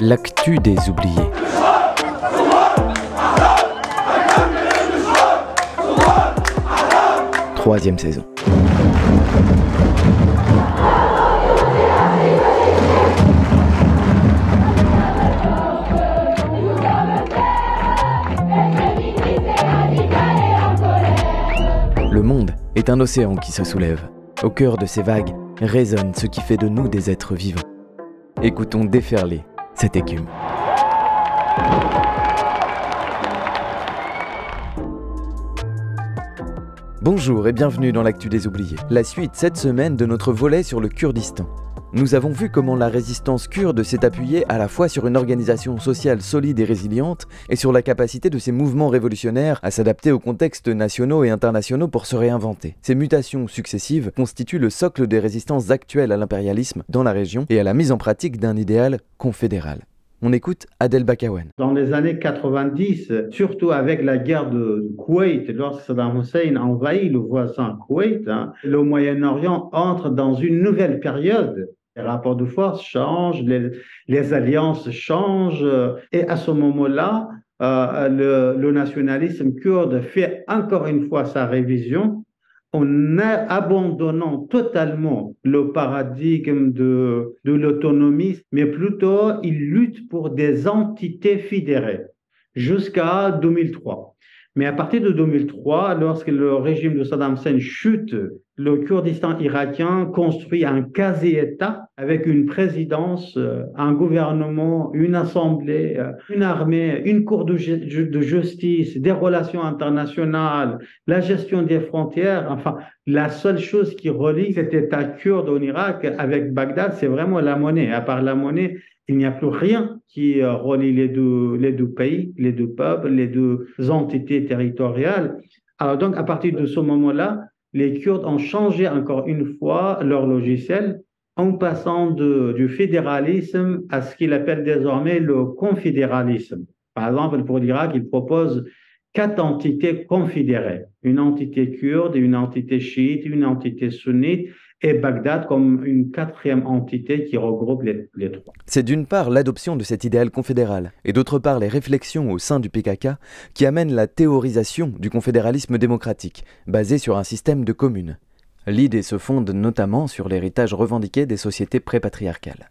l'actu des oubliés. Troisième saison. Le monde est un océan qui se soulève. Au cœur de ces vagues résonne ce qui fait de nous des êtres vivants. Écoutons déferler cette écume. Bonjour et bienvenue dans l'actu des oubliés, la suite cette semaine de notre volet sur le Kurdistan. Nous avons vu comment la résistance kurde s'est appuyée à la fois sur une organisation sociale solide et résiliente et sur la capacité de ces mouvements révolutionnaires à s'adapter aux contextes nationaux et internationaux pour se réinventer. Ces mutations successives constituent le socle des résistances actuelles à l'impérialisme dans la région et à la mise en pratique d'un idéal confédéral. On écoute Adel Bakawan. Dans les années 90, surtout avec la guerre de Koweït, lorsque Saddam Hussein envahit le voisin Koweït, le Moyen-Orient entre dans une nouvelle période. Les rapports de force changent, les alliances changent. Et à ce moment-là, le nationalisme kurde fait encore une fois sa révision en abandonnant totalement le paradigme de l'autonomie, mais plutôt il lutte pour des entités fédérées jusqu'à 2003. Mais à partir de 2003, lorsque le régime de Saddam Hussein chute, le Kurdistan irakien construit un quasi-État avec une présidence, un gouvernement, une assemblée, une armée, une cour de justice, des relations internationales, la gestion des frontières. Enfin, la seule chose qui relie cet État kurde en Irak avec Bagdad, c'est vraiment la monnaie. À part la monnaie, il n'y a plus rien qui relie les deux pays, les deux peuples, les deux entités territoriales. Alors donc, à partir de ce moment-là, les Kurdes ont changé encore une fois leur logiciel en passant du fédéralisme à ce qu'ils appellent désormais le confédéralisme. Par exemple, pour l'Irak, ils proposent 4 entités confédérées. Une entité kurde, une entité chiite, une entité sunnite, et Bagdad comme une 4e entité qui regroupe les 3. C'est d'une part l'adoption de cet idéal confédéral et d'autre part les réflexions au sein du PKK qui amènent la théorisation du confédéralisme démocratique, basé sur un système de communes. L'idée se fonde notamment sur l'héritage revendiqué des sociétés pré-patriarcales.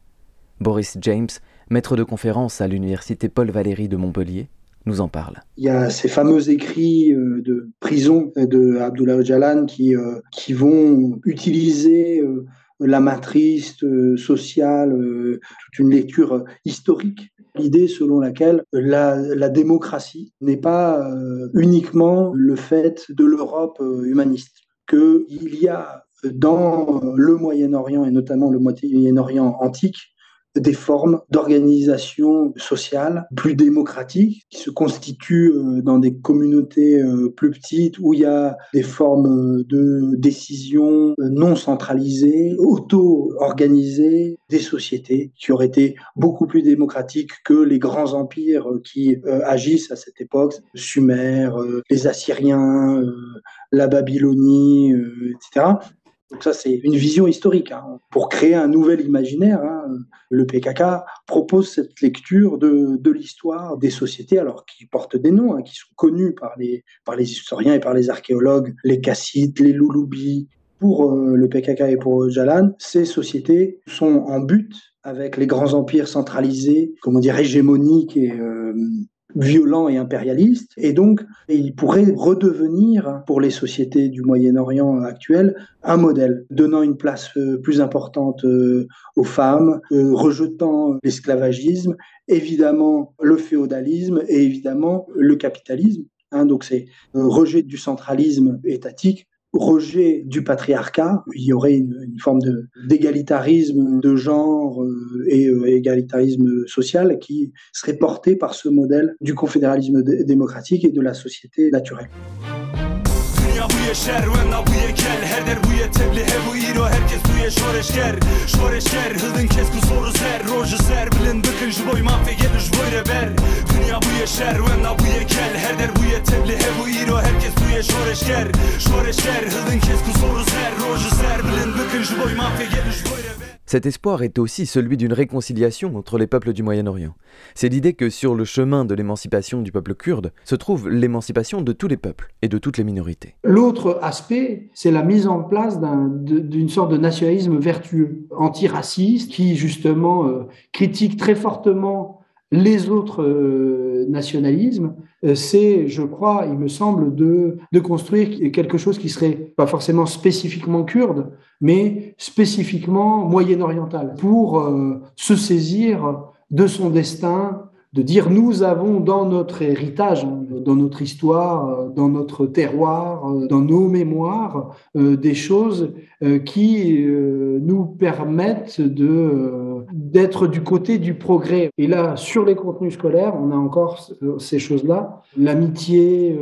Boris James, maître de conférence à l'université Paul Valéry de Montpellier, nous en parle. Il y a ces fameux écrits de prison de Abdullah Öcalan qui vont utiliser la matrice sociale, toute une lecture historique. L'idée selon laquelle la démocratie n'est pas uniquement le fait de l'Europe humaniste, qu'il y a dans le Moyen-Orient et notamment le Moyen-Orient antique des formes d'organisation sociale plus démocratiques qui se constituent dans des communautés plus petites où il y a des formes de décision non centralisées, auto-organisées, des sociétés qui auraient été beaucoup plus démocratiques que les grands empires qui agissent à cette époque, Sumer, les Assyriens, la Babylonie, etc. Donc ça, c'est une vision historique. Pour créer un nouvel imaginaire, le PKK propose cette lecture de l'histoire des sociétés, alors qui portent des noms, qui sont connus par les historiens et par les archéologues, les Kassites, les Louloubis. Pour le PKK et pour Öcalan, ces sociétés sont en but avec les grands empires centralisés, hégémoniques et violents et impérialistes, et donc il pourrait redevenir, pour les sociétés du Moyen-Orient actuel, un modèle, donnant une place plus importante aux femmes, rejetant l'esclavagisme, évidemment le féodalisme et évidemment le capitalisme. Donc c'est rejet du centralisme étatique, rejet du patriarcat, il y aurait une forme d'égalitarisme de genre et égalitarisme social qui serait porté par ce modèle du confédéralisme démocratique et de la société naturelle. Cet espoir est aussi celui d'une réconciliation entre les peuples du Moyen-Orient. C'est l'idée que sur le chemin de l'émancipation du peuple kurde se trouve l'émancipation de tous les peuples et de toutes les minorités. L'autre aspect, c'est la mise en place d'une sorte de nationalisme vertueux, antiraciste, qui justement critique très fortement les autres nationalismes. C'est, je crois, il me semble, de construire quelque chose qui serait pas forcément spécifiquement kurde, mais spécifiquement moyen-oriental, pour se saisir de son destin, de dire nous avons dans notre héritage, dans notre histoire, dans notre terroir, dans nos mémoires, des choses qui nous permettent d'être du côté du progrès. Et là, sur les contenus scolaires, on a encore ces choses-là. L'amitié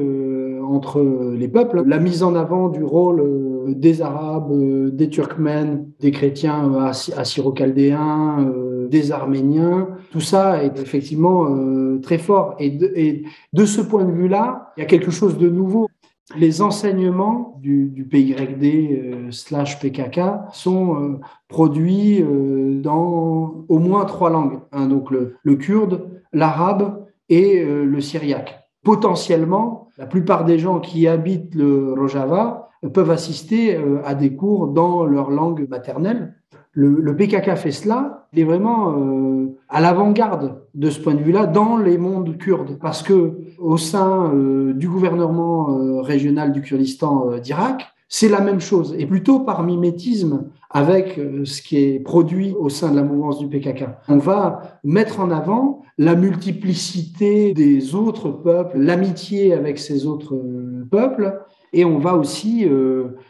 entre les peuples, la mise en avant du rôle des Arabes, des Turkmènes, des chrétiens assyro-chaldéens, des Arméniens. Tout ça est effectivement très fort. Et de ce point de vue-là, il y a quelque chose de nouveau. Les enseignements du PYD/PKK sont produits dans au moins 3 langues, hein, donc le kurde, l'arabe et le syriaque. Potentiellement, la plupart des gens qui habitent le Rojava peuvent assister à des cours dans leur langue maternelle. Le PKK fait cela, il est vraiment à l'avant-garde de ce point de vue-là dans les mondes kurdes, parce que au sein du gouvernement régional du Kurdistan d'Irak, c'est la même chose, et plutôt par mimétisme avec ce qui est produit au sein de la mouvance du PKK. On va mettre en avant la multiplicité des autres peuples, l'amitié avec ces autres peuples. Et on va aussi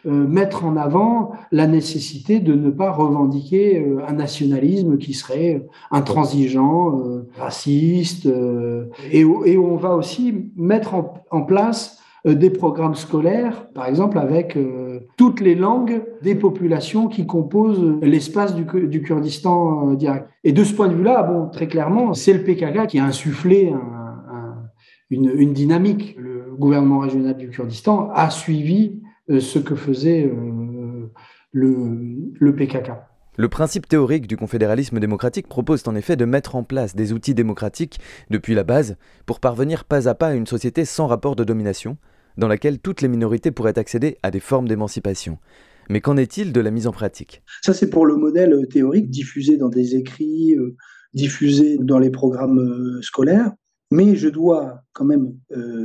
mettre en avant la nécessité de ne pas revendiquer un nationalisme qui serait intransigeant, raciste. Et on va aussi mettre en place des programmes scolaires, par exemple avec toutes les langues des populations qui composent l'espace du Kurdistan d'Irak. Et de ce point de vue-là, bon, très clairement, c'est le PKK qui a insufflé une dynamique. Le gouvernement régional du Kurdistan a suivi ce que faisait le PKK. Le principe théorique du confédéralisme démocratique propose en effet de mettre en place des outils démocratiques depuis la base pour parvenir pas à pas à une société sans rapport de domination, dans laquelle toutes les minorités pourraient accéder à des formes d'émancipation. Mais qu'en est-il de la mise en pratique ? Ça, c'est pour le modèle théorique diffusé dans des écrits, diffusé dans les programmes scolaires. Mais je dois quand même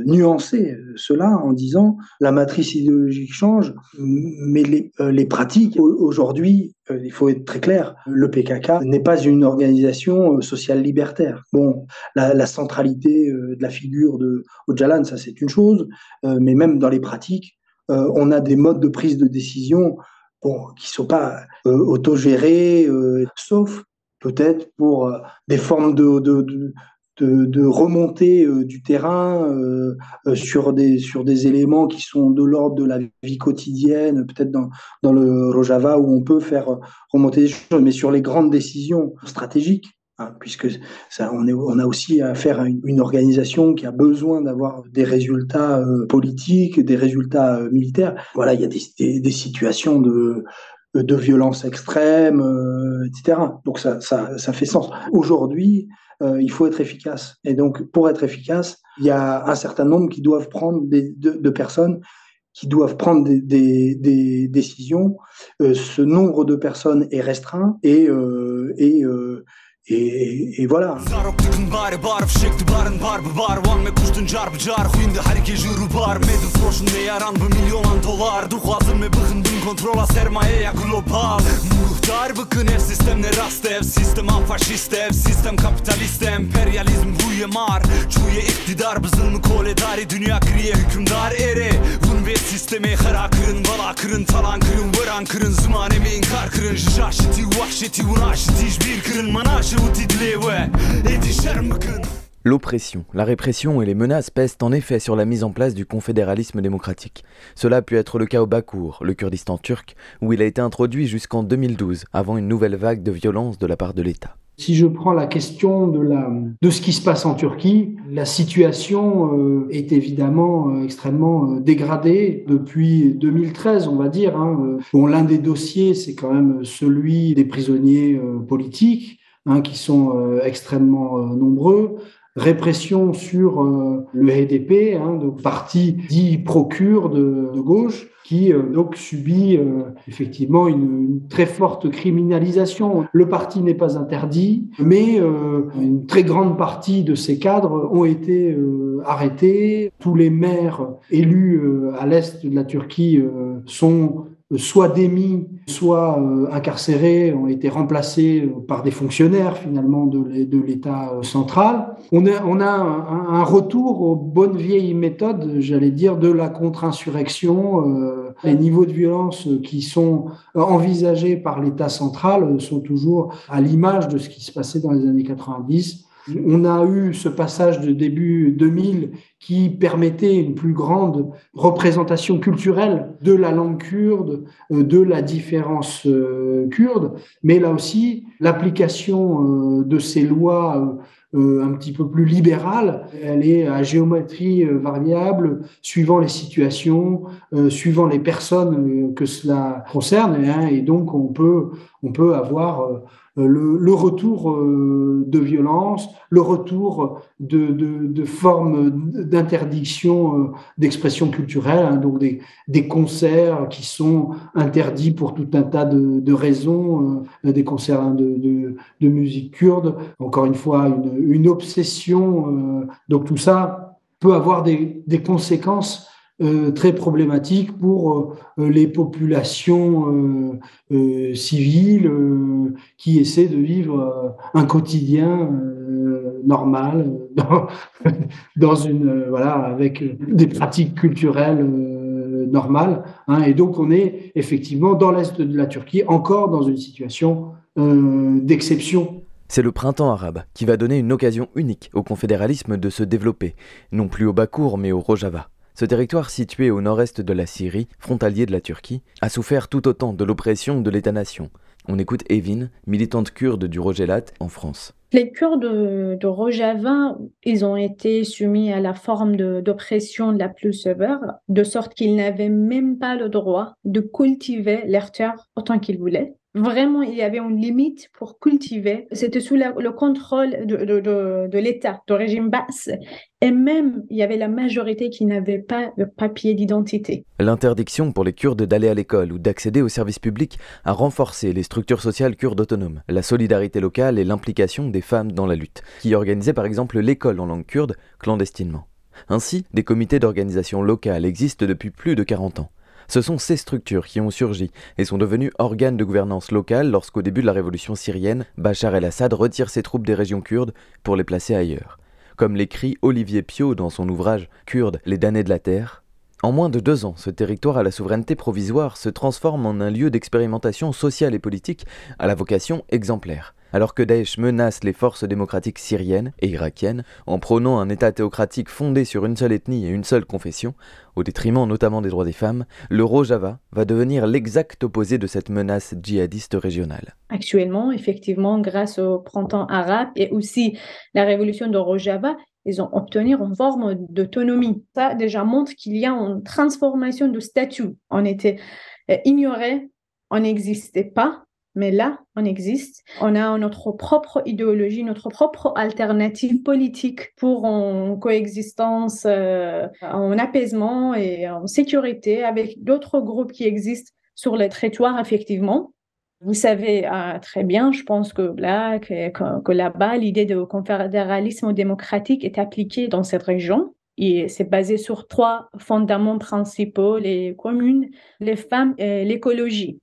nuancer cela en disant la matrice idéologique change, mais les pratiques aujourd'hui, il faut être très clair, le PKK n'est pas une organisation sociale libertaire. Bon, la centralité de la figure de Öcalan, ça c'est une chose, mais même dans les pratiques, on a des modes de prise de décision qui ne sont pas autogérés, sauf peut-être pour des formes de remonter du terrain sur des éléments qui sont de l'ordre de la vie quotidienne, peut-être dans le Rojava où on peut faire remonter des choses, mais sur les grandes décisions stratégiques, hein, puisque ça, on a aussi affaire à une organisation qui a besoin d'avoir des résultats politiques, des résultats militaires. Voilà, il y a des situations de violence extrême, etc. Donc ça fait sens. Aujourd'hui, il faut être efficace. Et donc, pour être efficace, il y a un certain nombre qui doivent prendre de personnes qui doivent prendre des décisions. Ce nombre de personnes est restreint et voilà. L'oppression, la répression et les menaces pèsent en effet sur la mise en place du confédéralisme démocratique. Cela a pu être le cas au Bakour, le Kurdistan turc, où il a été introduit jusqu'en 2012, avant une nouvelle vague de violence de la part de l'État. Si je prends la question de ce qui se passe en Turquie, la situation est évidemment extrêmement dégradée depuis 2013, on va dire. Hein. Bon, l'un des dossiers, c'est quand même celui des prisonniers politiques, hein, qui sont extrêmement nombreux. Répression sur le HDP, hein, donc parti dit pro-kurde de gauche, qui donc subit effectivement une très forte criminalisation. Le parti n'est pas interdit, mais une très grande partie de ses cadres ont été arrêtés. Tous les maires élus à l'est de la Turquie sont soit démis, soit incarcérés, ont été remplacés par des fonctionnaires finalement de l'État central. On a un retour aux bonnes vieilles méthodes, j'allais dire, de la contre-insurrection. Les niveaux de violence qui sont envisagés par l'État central sont toujours à l'image de ce qui se passait dans les années 90. On a eu ce passage de début 2000 qui permettait une plus grande représentation culturelle de la langue kurde, de la différence kurde, mais là aussi, l'application de ces lois un petit peu plus libérale, elle est à géométrie variable, suivant les situations, suivant les personnes que cela concerne, hein, et donc on peut avoir le retour de violence, le retour de formes d'interdiction d'expression culturelle, hein, donc des concerts qui sont interdits pour tout un tas de raisons, des concerts de musique kurde, encore une fois une obsession, donc tout ça peut avoir des conséquences très problématiques pour les populations civiles qui essaient de vivre un quotidien normal dans une voilà, avec des pratiques culturelles normales, hein, et donc on est effectivement dans l'est de la Turquie encore dans une situation d'exception. C'est le printemps arabe qui va donner une occasion unique au confédéralisme de se développer, non plus au Bakour mais au Rojava. Ce territoire situé au nord-est de la Syrie, frontalier de la Turquie, a souffert tout autant de l'oppression de l'État-nation. On écoute Ewin, militante kurde du Rojelat en France. Les Kurdes de Rojava, ils ont été soumis à la forme d'oppression la plus sévère, de sorte qu'ils n'avaient même pas le droit de cultiver leurs terres autant qu'ils voulaient. Vraiment, il y avait une limite pour cultiver. C'était sous le contrôle de l'État, du régime basse. Et même, il y avait la majorité qui n'avait pas de papier d'identité. L'interdiction pour les Kurdes d'aller à l'école ou d'accéder aux services publics a renforcé les structures sociales kurdes autonomes, la solidarité locale et l'implication des femmes dans la lutte, qui organisaient par exemple l'école en langue kurde clandestinement. Ainsi, des comités d'organisation locale existent depuis plus de 40 ans. Ce sont ces structures qui ont surgi et sont devenues organes de gouvernance locale lorsqu'au début de la révolution syrienne, Bachar el-Assad retire ses troupes des régions kurdes pour les placer ailleurs. Comme l'écrit Olivier Piau dans son ouvrage « Kurdes, les damnés de la terre », en moins de 2 ans, ce territoire à la souveraineté provisoire se transforme en un lieu d'expérimentation sociale et politique à la vocation exemplaire. Alors que Daesh menace les forces démocratiques syriennes et irakiennes en prônant un État théocratique fondé sur une seule ethnie et une seule confession, au détriment notamment des droits des femmes, le Rojava va devenir l'exact opposé de cette menace djihadiste régionale. Actuellement, effectivement, grâce au printemps arabe et aussi la révolution de Rojava, ils ont obtenu une forme d'autonomie. Ça déjà montre qu'il y a une transformation de statut. On était ignorés, on n'existait pas. Mais là, on existe. On a notre propre idéologie, notre propre alternative politique pour une coexistence, en apaisement et en sécurité avec d'autres groupes qui existent sur le territoire, effectivement. Vous savez très bien, je pense que là-bas, l'idée de confédéralisme démocratique est appliquée dans cette région. Et c'est basé sur 3 fondements principaux, les communes, les femmes et l'écologie.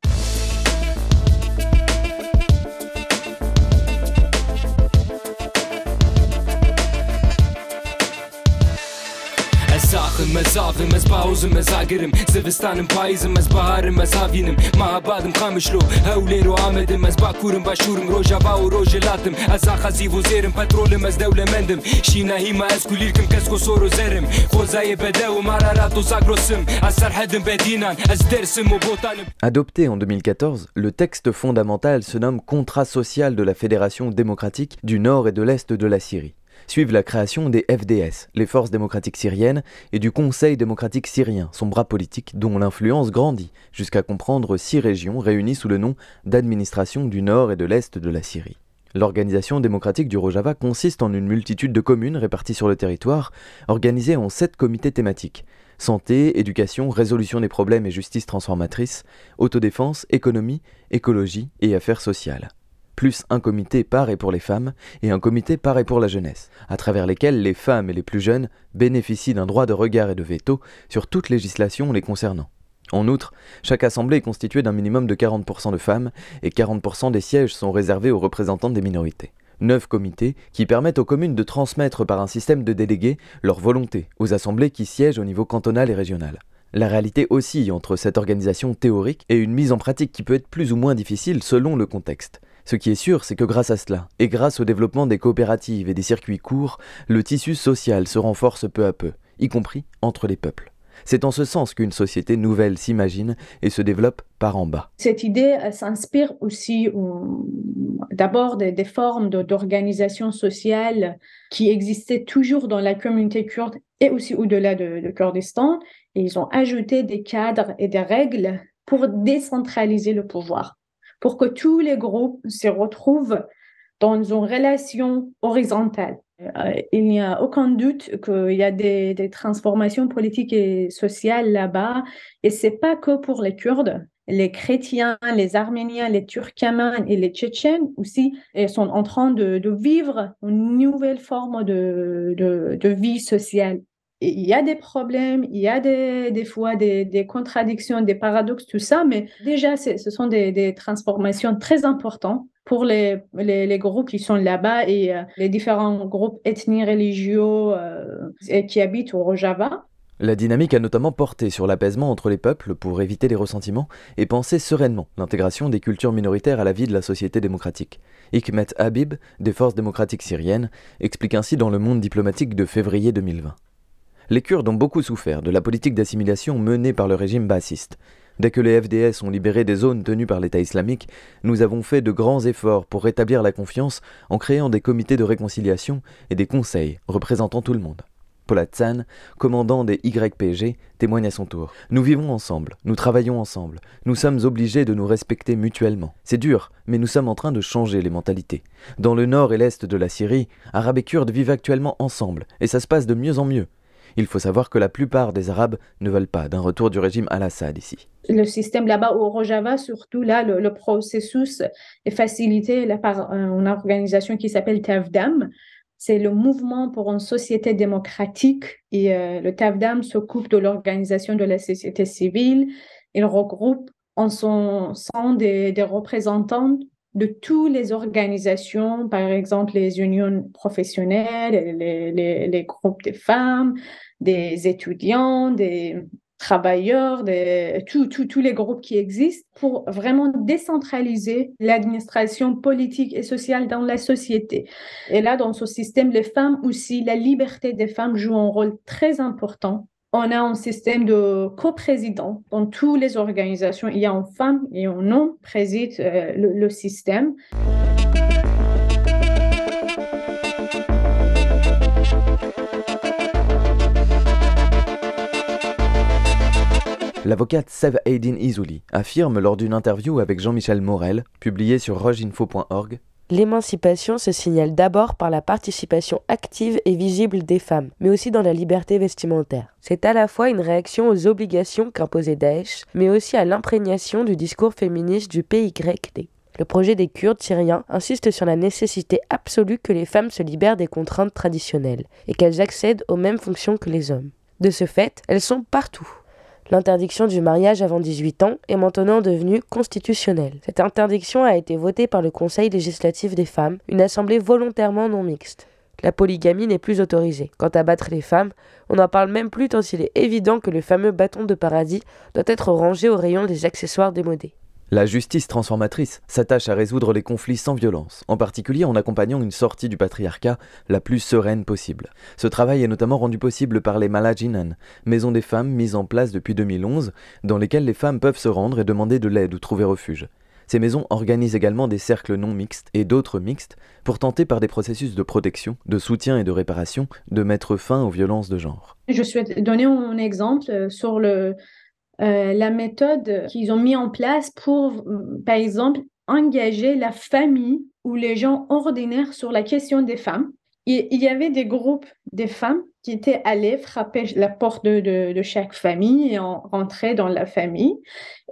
savim ez pauzim ez agirim zivistanim payizim ez baharim ez havyinim mahabadim kamışlu hevleru amedim ez bakurim başurim Rojava u rojelatim ez akhaziv u zerim petrolim ez devlemendim şinahima ez kulirkim kes kosoru zerim kozayı bedevim ararat uzagrosim ez serhedim bedinan ez dersim u botanim. Adopté en 2014, le texte fondamental se nomme Contrat social de la Fédération démocratique du Nord et de l'Est de la Syrie. Suivent la création des FDS, les forces démocratiques syriennes, et du Conseil démocratique syrien, son bras politique dont l'influence grandit, jusqu'à comprendre 6 régions réunies sous le nom d'administration du Nord et de l'Est de la Syrie. L'organisation démocratique du Rojava consiste en une multitude de communes réparties sur le territoire, organisées en 7 comités thématiques. Santé, éducation, résolution des problèmes et justice transformatrice, autodéfense, économie, écologie et affaires sociales. Plus un comité par et pour les femmes et un comité par et pour la jeunesse, à travers lesquels les femmes et les plus jeunes bénéficient d'un droit de regard et de veto sur toute législation les concernant. En outre, chaque assemblée est constituée d'un minimum de 40% de femmes et 40% des sièges sont réservés aux représentants des minorités. 9 comités qui permettent aux communes de transmettre par un système de délégués leur volonté aux assemblées qui siègent au niveau cantonal et régional. La réalité oscille entre cette organisation théorique et une mise en pratique qui peut être plus ou moins difficile selon le contexte. Ce qui est sûr, c'est que grâce à cela, et grâce au développement des coopératives et des circuits courts, le tissu social se renforce peu à peu, y compris entre les peuples. C'est en ce sens qu'une société nouvelle s'imagine et se développe par en bas. Cette idée s'inspire aussi d'abord des formes d'organisation sociale qui existaient toujours dans la communauté kurde et aussi au-delà de Kurdistan. Et ils ont ajouté des cadres et des règles pour décentraliser le pouvoir, pour que tous les groupes se retrouvent dans une relation horizontale. Il n'y a aucun doute qu'il y a des transformations politiques et sociales là-bas, et ce n'est pas que pour les Kurdes. Les chrétiens, les arméniens, les turkmènes et les tchétchènes aussi sont en train de vivre une nouvelle forme de vie sociale. Et il y a des problèmes, il y a des fois des contradictions, des paradoxes, tout ça, mais déjà ce sont des transformations très importantes pour les groupes qui sont là-bas et les différents groupes ethniques, religieux qui habitent au Rojava. La dynamique a notamment porté sur l'apaisement entre les peuples pour éviter les ressentiments et penser sereinement l'intégration des cultures minoritaires à la vie de la société démocratique. Hikmet Habib, des forces démocratiques syriennes, explique ainsi dans Le Monde diplomatique de février 2020. Les Kurdes ont beaucoup souffert de la politique d'assimilation menée par le régime baathiste. Dès que les FDS ont libéré des zones tenues par l'État islamique, nous avons fait de grands efforts pour rétablir la confiance en créant des comités de réconciliation et des conseils représentant tout le monde. Polat San, commandant des YPG, témoigne à son tour. « Nous vivons ensemble, nous travaillons ensemble, nous sommes obligés de nous respecter mutuellement. C'est dur, mais nous sommes en train de changer les mentalités. Dans le nord et l'est de la Syrie, Arabes et Kurdes vivent actuellement ensemble, et ça se passe de mieux en mieux. Il faut savoir que la plupart des Arabes ne veulent pas d'un retour du régime al-Assad ici. » Le système là-bas au Rojava, surtout là, le processus est facilité là par une organisation qui s'appelle Tavdam. C'est le mouvement pour une société démocratique et le Tavdam s'occupe de l'organisation de la société civile. Il regroupe en son sein des représentants de toutes les organisations, par exemple les unions professionnelles, les groupes de femmes, des étudiants, des travailleurs, tous les groupes qui existent pour vraiment décentraliser l'administration politique et sociale dans la société. Et là, dans ce système, les femmes aussi, la liberté des femmes joue un rôle très important. On a un système de coprésident. Dans toutes les organisations, il y a une femme et un homme préside le système. L'avocate Sev Aydin Izuli affirme lors d'une interview avec Jean-Michel Morel, publiée sur rojinfo.org, « L'émancipation se signale d'abord par la participation active et visible des femmes, mais aussi dans la liberté vestimentaire. C'est à la fois une réaction aux obligations qu'imposait Daesh, mais aussi à l'imprégnation du discours féministe du PYD. Le projet des Kurdes syriens insiste sur la nécessité absolue que les femmes se libèrent des contraintes traditionnelles et qu'elles accèdent aux mêmes fonctions que les hommes. De ce fait, elles sont partout. » L'interdiction du mariage avant 18 ans est maintenant devenue constitutionnelle. Cette interdiction a été votée par le Conseil législatif des femmes, une assemblée volontairement non mixte. la polygamie n'est plus autorisée. Quant à battre les femmes, on n'en parle même plus tant il est évident que le fameux bâton de paradis doit être rangé au rayon des accessoires démodés. La justice transformatrice s'attache à résoudre les conflits sans violence, en particulier en accompagnant une sortie du patriarcat la plus sereine possible. Ce travail est notamment rendu possible par les Malajinan, maisons des femmes mises en place depuis 2011, dans lesquelles les femmes peuvent se rendre et demander de l'aide ou trouver refuge. Ces maisons organisent également des cercles non mixtes et d'autres mixtes pour tenter par des processus de protection, de soutien et de réparation de mettre fin aux violences de genre. Je souhaite donner un exemple sur la méthode qu'ils ont mis en place pour, par exemple, engager la famille ou les gens ordinaires sur la question des femmes. Il y avait des groupes de femmes qui étaient allées frapper la porte de chaque famille et rentrer dans la famille,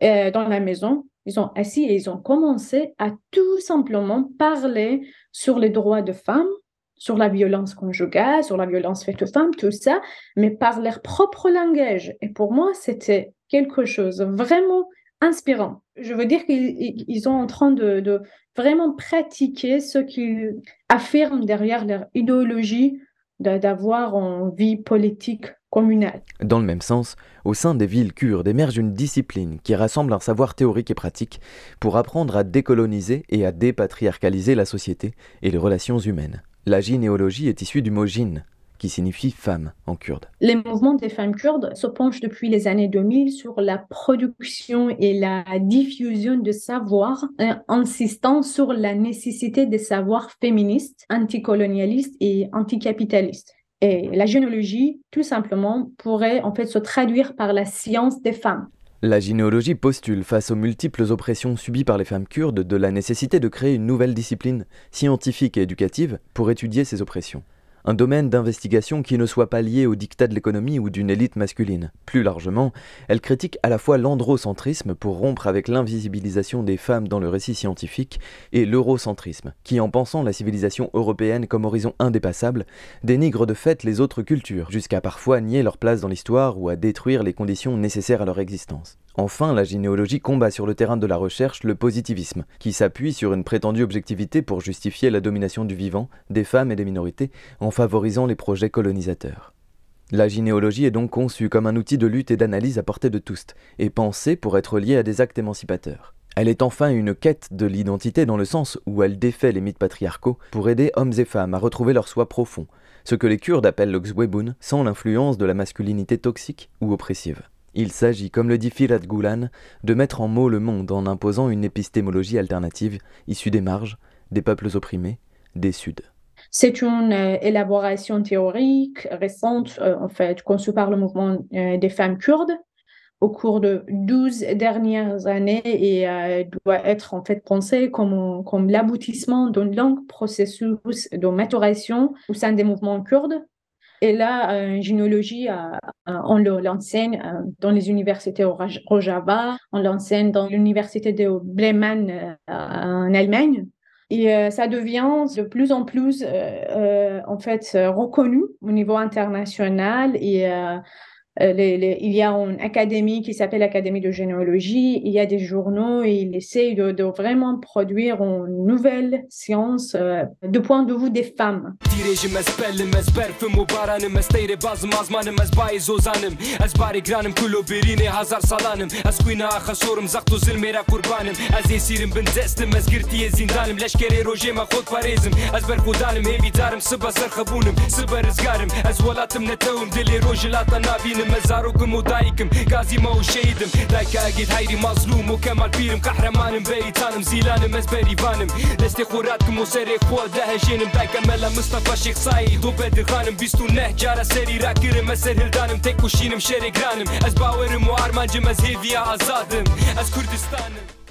dans la maison. Ils ont assis et ils ont commencé à tout simplement parler sur les droits de femmes, sur la violence conjugale, sur la violence faite aux femmes, tout ça, mais par leur propre langage. Et pour moi, c'était quelque chose vraiment inspirant. Je veux dire qu'ils sont en train de vraiment pratiquer ce qu'ils affirment derrière leur idéologie d'avoir une vie politique communale. Dans le même sens, au sein des villes kurdes émerge une discipline qui rassemble un savoir théorique et pratique pour apprendre à décoloniser et à dépatriarcaliser la société et les relations humaines. La gynéologie est issue du mot « gyn », qui signifie « femme » en kurde. Les mouvements des femmes kurdes se penchent depuis les années 2000 sur la production et la diffusion de savoirs, insistant sur la nécessité des savoirs féministes, anticolonialistes et anticapitalistes. Et la gynéologie, tout simplement, pourrait en fait se traduire par la science des femmes. La gynéologie postule, face aux multiples oppressions subies par les femmes kurdes, de la nécessité de créer une nouvelle discipline scientifique et éducative pour étudier ces oppressions. Un domaine d'investigation qui ne soit pas lié au diktat de l'économie ou d'une élite masculine. Plus largement, elle critique à la fois l'androcentrisme pour rompre avec l'invisibilisation des femmes dans le récit scientifique et l'eurocentrisme, qui en pensant la civilisation européenne comme horizon indépassable, dénigre de fait les autres cultures, jusqu'à parfois nier leur place dans l'histoire ou à détruire les conditions nécessaires à leur existence. Enfin, la gynéologie combat sur le terrain de la recherche le positivisme, qui s'appuie sur une prétendue objectivité pour justifier la domination du vivant, des femmes et des minorités, en favorisant les projets colonisateurs. La gynéologie est donc conçue comme un outil de lutte et d'analyse à portée de tous, et pensée pour être liée à des actes émancipateurs. Elle est enfin une quête de l'identité dans le sens où elle défait les mythes patriarcaux pour aider hommes et femmes à retrouver leur soi profond, ce que les Kurdes appellent le xwebun, sans l'influence de la masculinité toxique ou oppressive. Il s'agit, comme le dit Firat Gulan, de mettre en mots le monde en imposant une épistémologie alternative issue des marges, des peuples opprimés, des Suds. C'est une élaboration théorique récente, en fait, conçue par le mouvement des femmes kurdes au cours de 12 dernières années et doit être en fait pensée comme l'aboutissement d'un long processus de maturation au sein des mouvements kurdes. Et là, gynéologie, on l'enseigne dans les universités au Rojava, on l'enseigne dans l'université de Bremen en Allemagne. Et ça devient de plus en plus en fait, reconnu au niveau international. Et il y a une académie qui s'appelle l'Académie de gynéologie. Il y a des journaux et ils essayent de vraiment produire une nouvelle science de point de vue des femmes.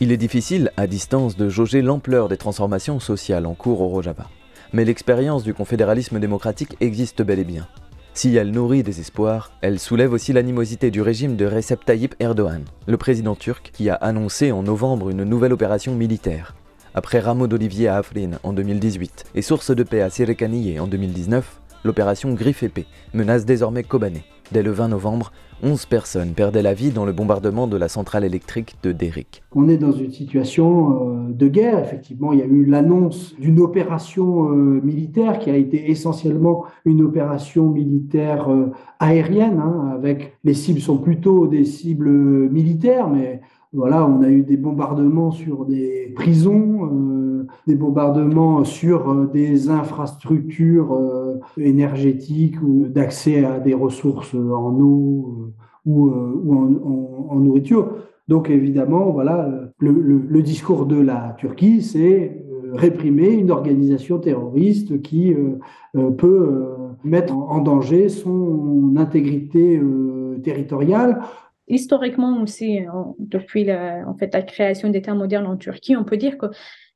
Il est difficile, à distance, de jauger l'ampleur des transformations sociales en cours au Rojava. Mais l'expérience du confédéralisme démocratique existe bel et bien. Si elle nourrit des espoirs, elle soulève aussi l'animosité du régime de Recep Tayyip Erdogan, le président turc qui a annoncé en novembre une nouvelle opération militaire. Après Rameau d'Olivier à Afrin en 2018 et Source de paix à Sirekaniye en 2019, l'opération Griffe-Épée menace désormais Kobané. Dès le 20 novembre, 11 personnes perdaient la vie dans le bombardement de la centrale électrique de Derik. On est dans une situation de guerre, effectivement. Il y a eu l'annonce d'une opération militaire qui a été essentiellement une opération militaire aérienne, hein, avec les cibles sont plutôt des cibles militaires, mais voilà, on a eu des bombardements sur des prisons, des bombardements sur des infrastructures énergétiques ou d'accès à des ressources en eau ou en nourriture. Donc évidemment, voilà, le discours de la Turquie, c'est réprimer une organisation terroriste qui peut mettre en danger son intégrité territoriale. Historiquement aussi, depuis la création d'État moderne en Turquie, on peut dire que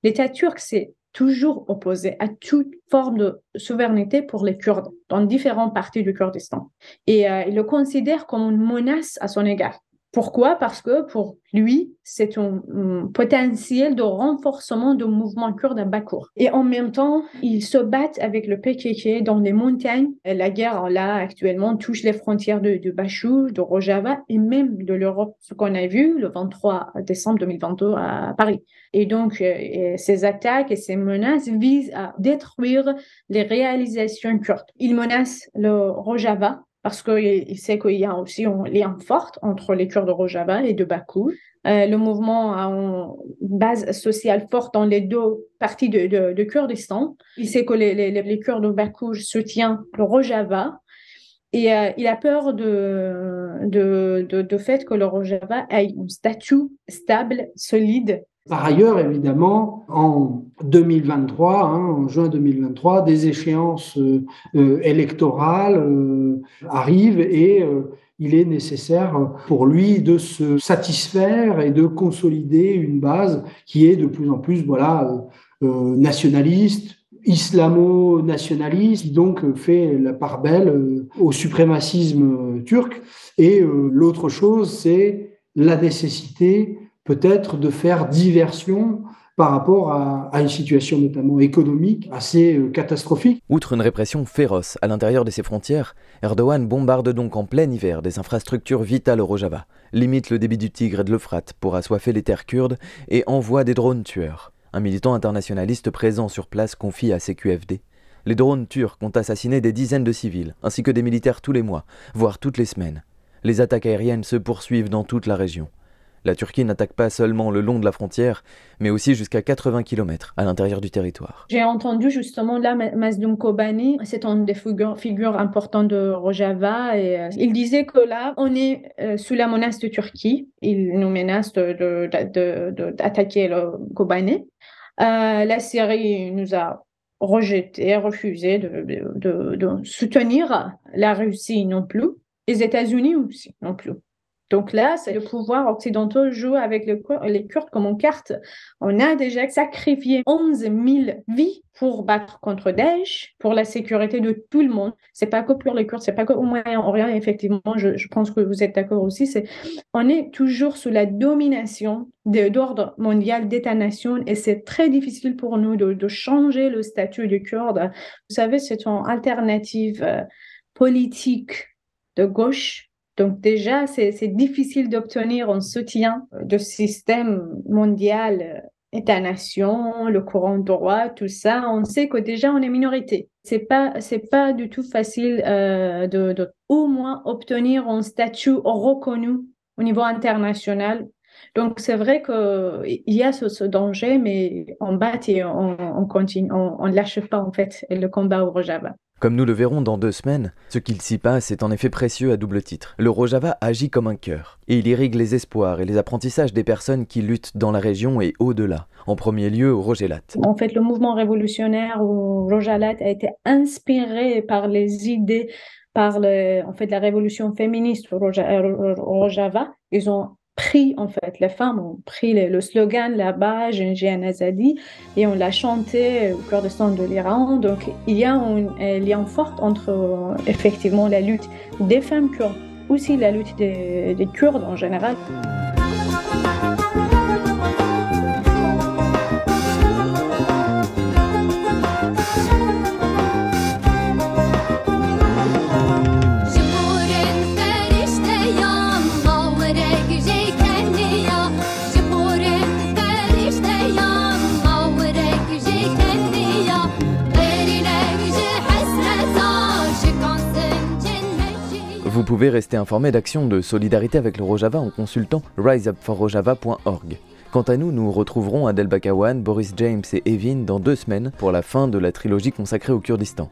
l'État turc s'est toujours opposé à toute forme de souveraineté pour les Kurdes dans différentes parties du Kurdistan. Et il le considère comme une menace à son égard. Pourquoi ? Parce que pour lui, c'est un potentiel de renforcement du mouvement kurde à Bakour. Et en même temps, ils se battent avec le PKK dans les montagnes. La guerre, là, actuellement, touche les frontières de Bachou, de Rojava et même de l'Europe, ce qu'on a vu le 23 décembre 2022 à Paris. Et donc, ces attaques et ces menaces visent à détruire les réalisations kurdes. Ils menacent le Rojava, parce qu'il sait qu'il y a aussi un lien fort entre les Kurdes de Rojava et de Bakou. Le mouvement a une base sociale forte dans les deux parties de Kurdistan. Il sait que les Kurdes de Bakou soutiennent le Rojava et il a peur de fait que le Rojava ait un statut stable, solide. Par ailleurs, évidemment, en juin 2023, des échéances électorales arrivent et il est nécessaire pour lui de se satisfaire et de consolider une base qui est de plus en plus nationaliste, islamo-nationaliste, qui donc fait la part belle au suprémacisme turc. Et l'autre chose, c'est la nécessité peut-être de faire diversion par rapport à une situation notamment économique assez catastrophique. Outre une répression féroce à l'intérieur de ses frontières, Erdogan bombarde donc en plein hiver des infrastructures vitales au Rojava, limite le débit du Tigre et de l'Euphrate pour assoiffer les terres kurdes et envoie des drones tueurs. Un militant internationaliste présent sur place confie à CQFD: les drones turcs ont assassiné des dizaines de civils, ainsi que des militaires tous les mois, voire toutes les semaines. Les attaques aériennes se poursuivent dans toute la région. La Turquie n'attaque pas seulement le long de la frontière, mais aussi jusqu'à 80 km à l'intérieur du territoire. J'ai entendu justement là Mazlum Kobani, c'est une des figures importantes de Rojava, et il disait que là, on est sous la menace de Turquie. Il nous menace d'attaquer le Kobani. La Syrie nous a rejeté, refusé de soutenir la Russie non plus, les États-Unis aussi non plus. Donc là, c'est le pouvoir occidental joue avec les Kurdes comme en carte. On a déjà sacrifié 11 000 vies pour battre contre Daesh, pour la sécurité de tout le monde. C'est pas que pour les Kurdes, c'est pas que au Moyen-Orient. Effectivement, je pense que vous êtes d'accord aussi. On est toujours sous la domination d'ordre mondial d'État-nation et c'est très difficile pour nous de changer le statut des Kurdes. Vous savez, c'est une alternative politique de gauche. Donc déjà, c'est difficile d'obtenir un soutien de système mondial, État-nation, le courant de droit, tout ça. On sait que déjà, on est minorité. C'est pas du tout facile de au moins obtenir un statut reconnu au niveau international. Donc c'est vrai qu'il y a ce danger, mais on bat et on continue, on ne lâche pas en fait le combat au Rojava. Comme nous le verrons dans 2 semaines, ce qu'il s'y passe est en effet précieux à double titre. Le Rojava agit comme un cœur, et il irrigue les espoirs et les apprentissages des personnes qui luttent dans la région et au-delà, en premier lieu au Rojelat. En fait, le mouvement révolutionnaire au Rojelat a été inspiré par les idées, par la révolution féministe au Rojava. Ils ont pris, en fait, les femmes ont pris le slogan là-bas, Jenjian Azadi, et on l'a chanté au Kurdistan de l'Iran. Donc, il y a un lien fort entre, effectivement, la lutte des femmes kurdes, aussi la lutte des Kurdes en général. pouvez rester informé d'actions de solidarité avec le Rojava en consultant riseupforrojava.org. Quant à nous, nous retrouverons Adel Bakawan, Boris James et Ewin dans 2 semaines pour la fin de la trilogie consacrée au Kurdistan.